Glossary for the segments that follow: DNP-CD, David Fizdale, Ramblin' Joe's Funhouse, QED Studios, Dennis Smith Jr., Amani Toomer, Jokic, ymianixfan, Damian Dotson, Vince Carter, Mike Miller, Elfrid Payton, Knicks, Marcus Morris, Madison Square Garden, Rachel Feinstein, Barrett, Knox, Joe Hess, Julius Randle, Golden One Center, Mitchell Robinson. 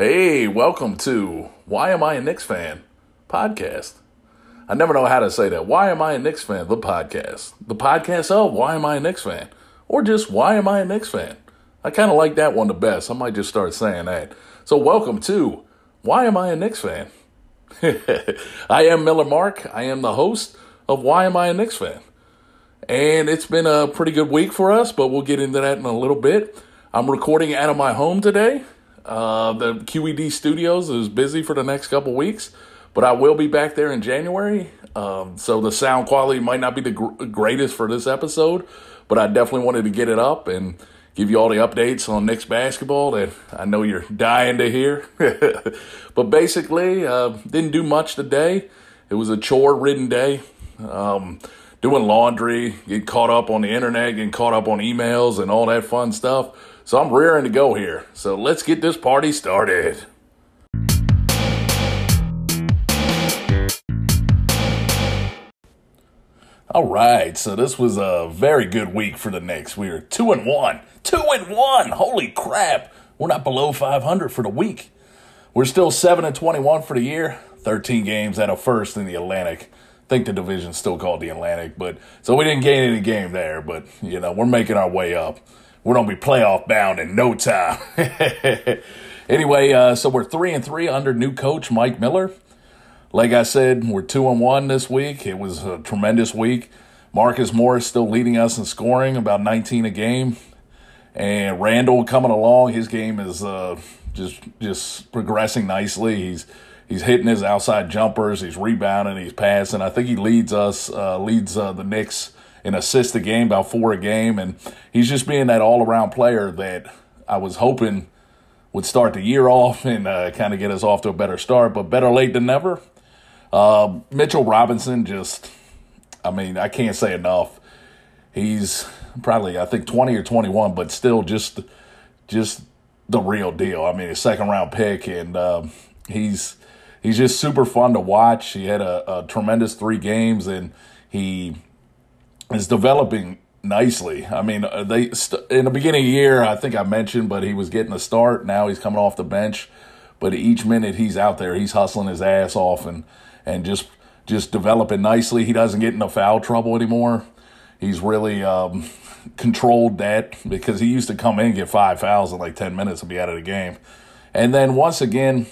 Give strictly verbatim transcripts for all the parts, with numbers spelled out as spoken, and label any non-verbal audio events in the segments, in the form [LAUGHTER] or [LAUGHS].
Hey, welcome to Why Am I a Knicks Fan podcast. I never know how to say that. Why Am I a Knicks Fan, the podcast. The podcast of Why Am I a Knicks Fan? Or just Why Am I a Knicks Fan? I kind of like that one the best. I might just start saying that. So welcome to Why Am I a Knicks Fan? I am Miller Mark. I am the host of Why Am I a Knicks Fan? And it's been a pretty good week for us, but we'll get into that in a little bit. I'm recording out of my home today. Uh, the Q E D Studios is busy for the next couple weeks, but I will be back there in January. Um, so the sound quality might not be the gr- greatest for this episode, but I definitely wanted to get it up and give you all the updates on Knicks basketball that I know you're dying to hear. But basically, uh, didn't do much today. It was a chore-ridden day. Um, doing laundry, getting caught up on the internet, getting caught up on emails and all that fun stuff. So I'm rearing to go here. So let's get this party started. All right. So this was a very good week for the Knicks. We were two and one. Two and one. Holy crap. We're not below five hundred for the week. We're still seven and twenty-one for the year. thirteen games out of first in the Atlantic. I think the division's still called the Atlantic, but so we didn't gain any game there. But you know, we're making our way up. We're going to be playoff bound in no time. Anyway, uh, so we're three and three under new coach Mike Miller. Like I said, we're two and one this week. It was a tremendous week. Marcus Morris still leading us in scoring, about nineteen a game. And Randle coming along. His game is uh, just just progressing nicely. He's he's hitting his outside jumpers. He's rebounding. He's passing. I think he leads us, uh, leads uh, the Knicks and assist a game, about four a game, and he's just being that all-around player that I was hoping would start the year off and uh, kind of get us off to a better start, but better late than never. Uh, Mitchell Robinson just, I mean, I can't say enough. He's probably, I think, twenty or twenty-one, but still just just the real deal. I mean, a second-round pick, and uh, he's, he's just super fun to watch. He had a, a tremendous three games, and he is developing nicely. I mean, they st- in the beginning of the year, I think I mentioned, but he was getting a start. Now he's coming off the bench. But each minute he's out there, he's hustling his ass off and, and just just developing nicely. He doesn't get into foul trouble anymore. He's really um, controlled that because he used to come in and get five fouls in like ten minutes and be out of the game. And then once again,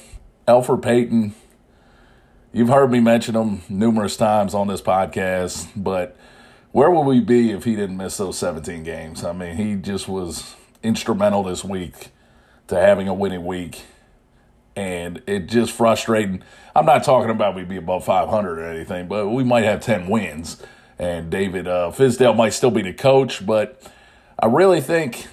Elfrid Payton, you've heard me mention him numerous times on this podcast, but where would we be if he didn't miss those seventeen games? I mean, he just was instrumental this week to having a winning week, and it just frustrating. I'm not talking about we'd be above five hundred or anything, but we might have ten wins, and David uh, Fizdale might still be the coach, but I really think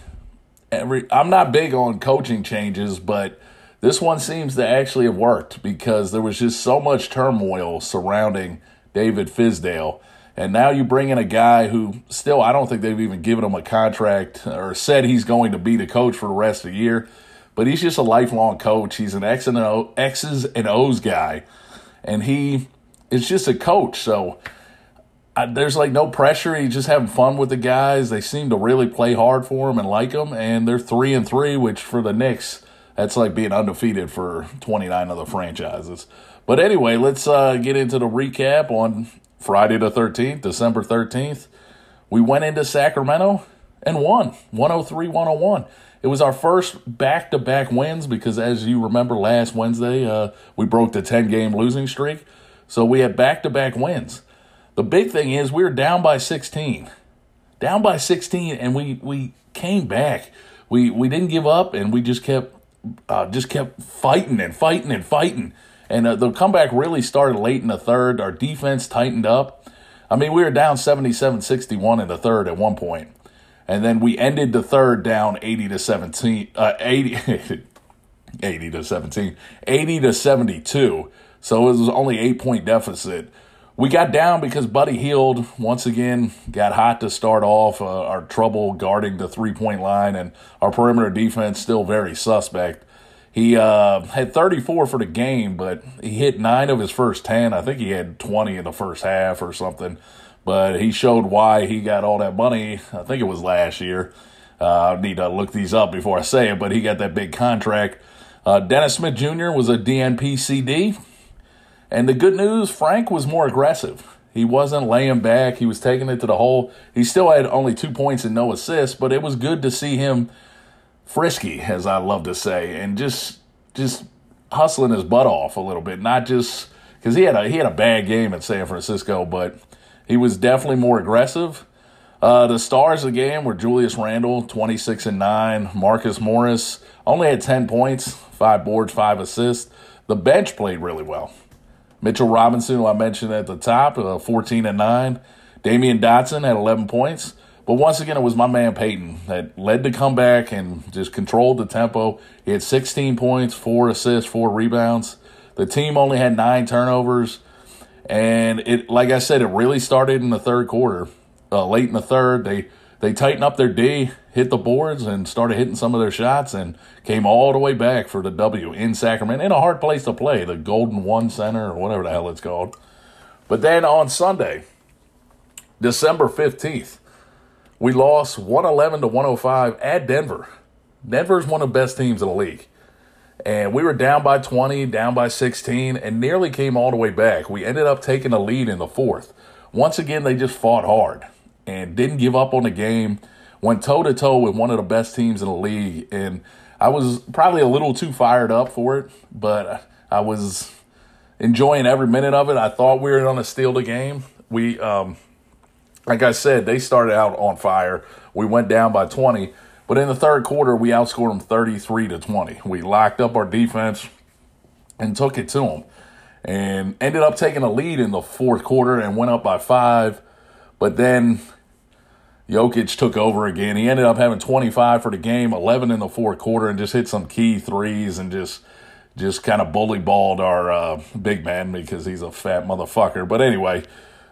every. I'm not big on coaching changes, but this one seems to actually have worked because there was just so much turmoil surrounding David Fizdale. And now you bring in a guy who still, I don't think they've even given him a contract or said he's going to be the coach for the rest of the year. But he's just a lifelong coach. He's an X and O, X's and O's guy. And he is just a coach. So I, there's like no pressure. He's just having fun with the guys. They seem to really play hard for him and like him. And they're three and three, which for the Knicks, that's like being undefeated for twenty-nine other franchises. But anyway, let's uh, get into the recap on Friday the thirteenth, December thirteenth, we went into Sacramento and won, one oh three to one oh one. It was our first back-to-back wins because, as you remember, last Wednesday, uh, we broke the ten-game losing streak. So we had back-to-back wins. The big thing is we were down by sixteen. Down by sixteen, and we, we came back. We we didn't give up, and we just kept uh, just kept fighting and fighting and fighting. And uh, the comeback really started late in the third. Our defense tightened up. I mean, we were down seventy-seven sixty-one in the third at one point. And then we ended the third down eighty to seventeen, uh, eighty, [LAUGHS] eighty to seventeen, eighty to seventy-two. So it was only eight point deficit. We got down because Buddy Hield, once again, got hot to start off. Uh, our trouble guarding the three point line and our perimeter defense still very suspect. He uh, had thirty-four for the game, but he hit nine of his first ten. I think he had twenty in the first half or something. But he showed why he got all that money. I think it was last year. Uh, I need to look these up before I say it, but he got that big contract. Uh, Dennis Smith Junior was a D N P C D. And the good news, Frank was more aggressive. He wasn't laying back. He was taking it to the hole. He still had only two points and no assists, but it was good to see him frisky, as I love to say, and just just hustling his butt off a little bit. Not just because he had a he had a bad game at San Francisco, but he was definitely more aggressive. Uh, the stars of the game were Julius Randle, twenty-six and nine. Marcus Morris only had ten points, five boards, five assists. The bench played really well. Mitchell Robinson, who I mentioned at the top, uh, fourteen and nine. Damian Dotson had eleven points. But once again, it was my man Payton that led the comeback and just controlled the tempo. He had sixteen points, four assists, four rebounds. The team only had nine turnovers. And it, like I said, it really started in the third quarter. Uh, late in the third, they, they tightened up their D, hit the boards, and started hitting some of their shots and came all the way back for the W in Sacramento, in a hard place to play, the Golden One Center or whatever the hell it's called. But then on Sunday, December fifteenth, we lost one eleven to one oh five at Denver. Denver's one of the best teams in the league. And we were down by twenty, down by sixteen, and nearly came all the way back. We ended up taking a lead in the fourth. Once again, they just fought hard and didn't give up on the game. Went toe-to-toe with one of the best teams in the league. And I was probably a little too fired up for it, but I was enjoying every minute of it. I thought we were going to steal the game. We, um, like I said, they started out on fire. We went down by twenty. But in the third quarter, we outscored them thirty-three to twenty. We locked up our defense and took it to them. And ended up taking a lead in the fourth quarter and went up by five. But then Jokic took over again. He ended up having twenty-five for the game, eleven in the fourth quarter, and just hit some key threes and just just kind of bully balled our uh, big man because he's a fat motherfucker. But anyway,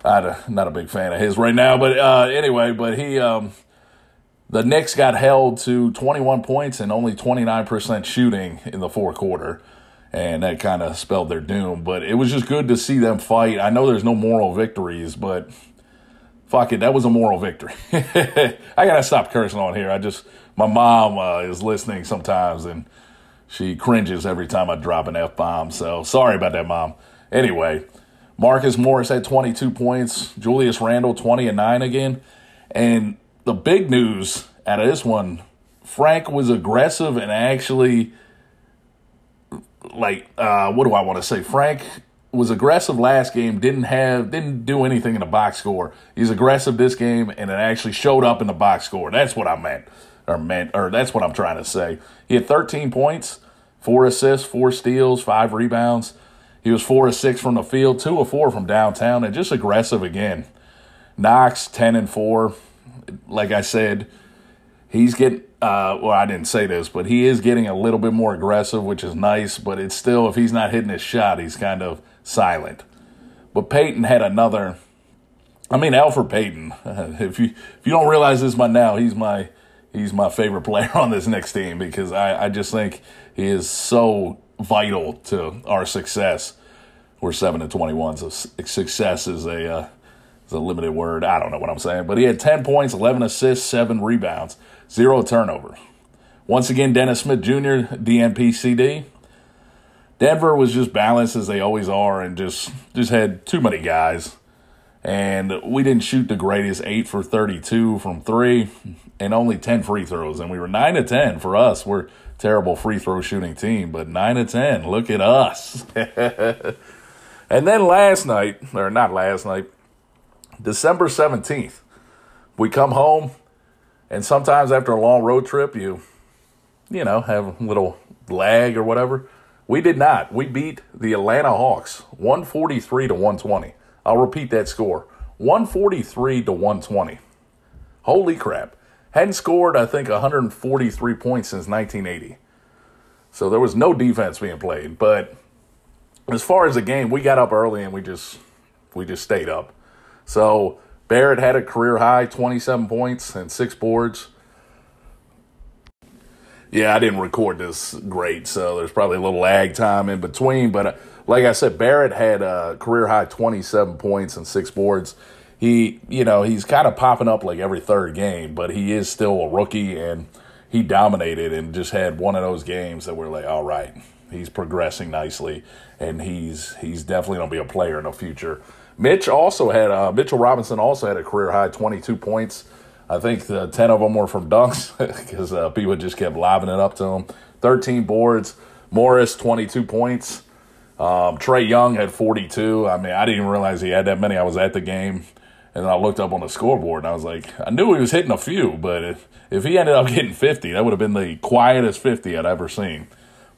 I'm not a big fan of his right now. But uh, anyway, but he um, the Knicks got held to twenty-one points and only twenty-nine percent shooting in the fourth quarter. And that kind of spelled their doom. But it was just good to see them fight. I know there's no moral victories, but fuck it. That was a moral victory. I got to stop cursing on here. I just, my mom uh, is listening sometimes, and she cringes every time I drop an F-bomb. So sorry about that, Mom. Anyway, Marcus Morris had twenty-two points. Julius Randle, twenty and nine again. And the big news out of this one, Frank was aggressive and actually... Like, uh, what do I want to say? Frank was aggressive last game, didn't have, didn't do anything in the box score. He's aggressive this game, and it actually showed up in the box score. That's what I meant, or meant, or that's what I'm trying to say. He had thirteen points, four assists, four steals, five rebounds. He was four of six from the field, two of four from downtown, and just aggressive again. Knox, ten and four. Like I said, he's getting. Uh, well, I didn't say this, but he is getting a little bit more aggressive, which is nice. But it's still, if he's not hitting his shot, he's kind of silent. But Payton had another. I mean, Elfrid Payton. Uh, if you if you don't realize this by now, he's my he's my favorite player on this Knicks team because I, I just think he is so vital to our success. We're seven and twenty-one, so success is a uh, is a limited word. I don't know what I'm saying, but he had ten points, eleven assists, seven rebounds. Zero turnovers. Once again, Dennis Smith Junior, D N P C D. Denver was just balanced as they always are and just, just had too many guys. And we didn't shoot the greatest, eight for thirty-two from three and only ten free throws. And we were nine of ten for us. We're a terrible free throw shooting team, but nine of ten. Look at us. And then last night, or not last night, December seventeenth, we come home. And sometimes after a long road trip, you, you know, have a little lag or whatever. We did not. We beat the Atlanta Hawks one forty-three to one twenty. I'll repeat that score. one forty-three to one twenty. Holy crap. Hadn't scored, I think, one forty-three points since nineteen eighty. So there was no defense being played. But as far as the game, we got up early and we just, we just stayed up. So Barrett had a career-high twenty-seven points and six boards. Yeah, I didn't record this great, so there's probably a little lag time in between. But uh, like I said, Barrett had a career-high twenty-seven points and six boards. He, you know, he's kind of popping up like every third game, but he is still a rookie, and he dominated and just had one of those games that we're like, all right, he's progressing nicely, and he's he's definitely going to be a player in the future. Mitch also had uh, Mitchell Robinson also had a career-high twenty-two points. I think the ten of them were from dunks because uh, people just kept livening it up to him. thirteen boards. Morris, twenty-two points. Um, Trae Young had forty-two. I mean, I didn't even realize he had that many. I was at the game, and then I looked up on the scoreboard, and I was like, I knew he was hitting a few, but if, if he ended up getting fifty, that would have been the quietest fifty I'd ever seen.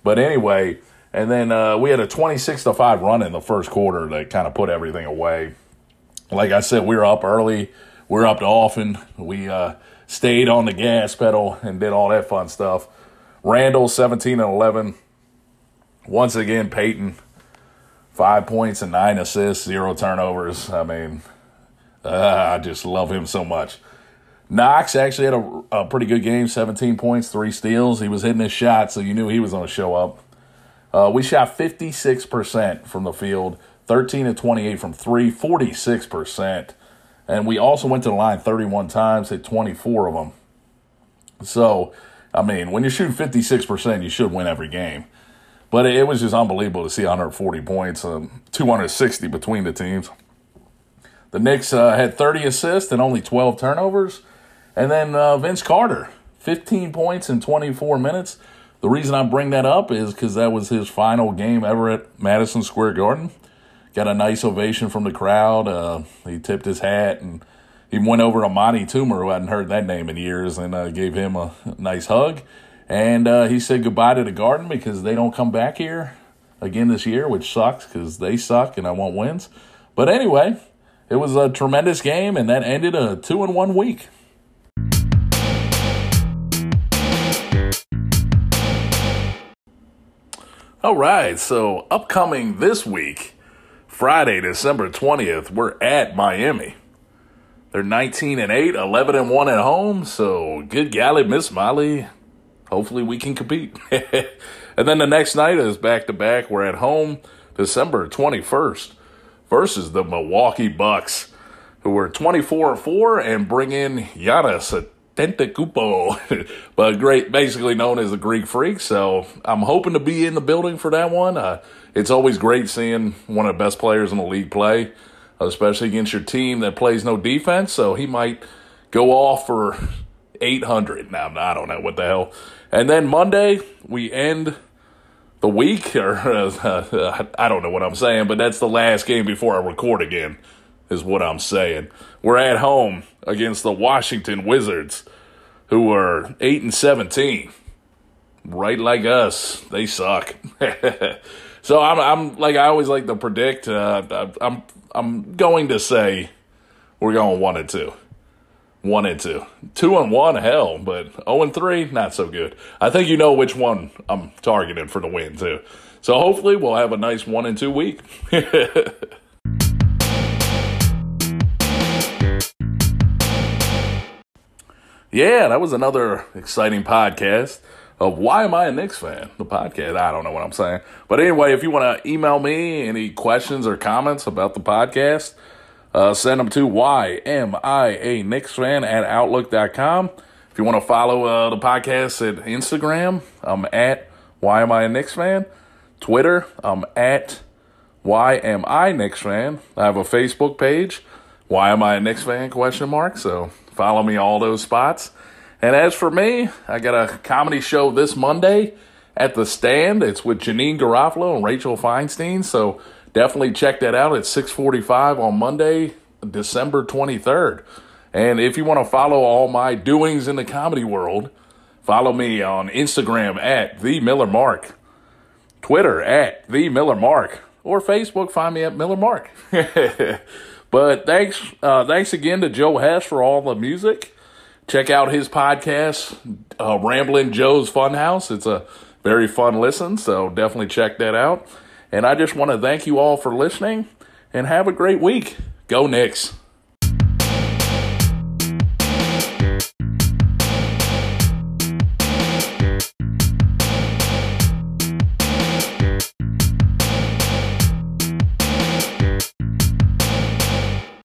But anyway, and then uh, we had a twenty-six to five run in the first quarter that kind of put everything away. Like I said, we were up early. We were up to often. We uh, stayed on the gas pedal and did all that fun stuff. Randle, seventeen and eleven. Once again, Payton, five points and nine assists, zero turnovers. I mean, uh, I just love him so much. Knox actually had a, a pretty good game, seventeen points, three steals. He was hitting his shot, so you knew he was going to show up. Uh, we shot fifty-six percent from the field, thirteen to twenty-eight from three, forty-six percent. And we also went to the line thirty-one times, hit twenty-four of them. So, I mean, when you're shooting fifty-six percent, you should win every game. But it was just unbelievable to see one hundred forty points, um, two hundred sixty between the teams. The Knicks uh, had thirty assists and only twelve turnovers. And then uh, Vince Carter, fifteen points in twenty-four minutes. The reason I bring that up is because that was his final game ever at Madison Square Garden. Got a nice ovation from the crowd. Uh, he tipped his hat, and he went over to Amani Toomer, who hadn't heard that name in years, and uh, gave him a nice hug. And uh, he said goodbye to the Garden because they don't come back here again this year, which sucks because they suck and I want wins. But anyway, it was a tremendous game, and that ended a two and one week. All right, so upcoming this week, Friday, December twentieth, we're at Miami. They're nineteen and eight, eleven and one at home, so good golly, Miss Molly. Hopefully we can compete. And then the next night is back-to-back. We're at home December twenty-first versus the Milwaukee Bucks, who are twenty-four and four and bring in Giannis Antetokounmpo, but great, basically known as the Greek Freak. So I'm hoping to be in the building for that one. Uh, it's always great seeing one of the best players in the league play, especially against your team that plays no defense. So he might go off for eight hundred. Now, I don't know what the hell. And then Monday, we end the week, or uh, I don't know what I'm saying, but that's the last game before I record again, is what I'm saying. We're at home against the Washington Wizards, who are eight and seventeen. Right like us. They suck. So I'm, I'm like I always like to predict, uh, I'm I'm going to say we're going one and two. One and two. Two and one, hell, but oh and three, not so good. I think you know which one I'm targeting for the win, too. So hopefully we'll have a nice one and two week. Yeah, that was another exciting podcast of Why Am I a Knicks Fan? The podcast. I don't know what I'm saying. But anyway, if you want to email me any questions or comments about the podcast, Uh, send them to ymianixfan at outlook dot com. If you want to follow uh, the podcast at Instagram, I'm at ymianixfan. Twitter, I'm at ymianixfan. I have a Facebook page, ymianixfan question mark. So follow me all those spots. And as for me, I got a comedy show this Monday at The Stand. It's with Janine Garofalo and Rachel Feinstein. So definitely check that out at six forty-five on Monday, December twenty-third. And if you want to follow all my doings in the comedy world, follow me on Instagram at the Miller Mark, Twitter at the Miller Mark, or Facebook, find me at Miller Mark. But thanks, uh, thanks again to Joe Hess for all the music. Check out his podcast, uh, Ramblin' Joe's Funhouse. It's a very fun listen, so definitely check that out. And I just want to thank you all for listening, and have a great week. Go Knicks.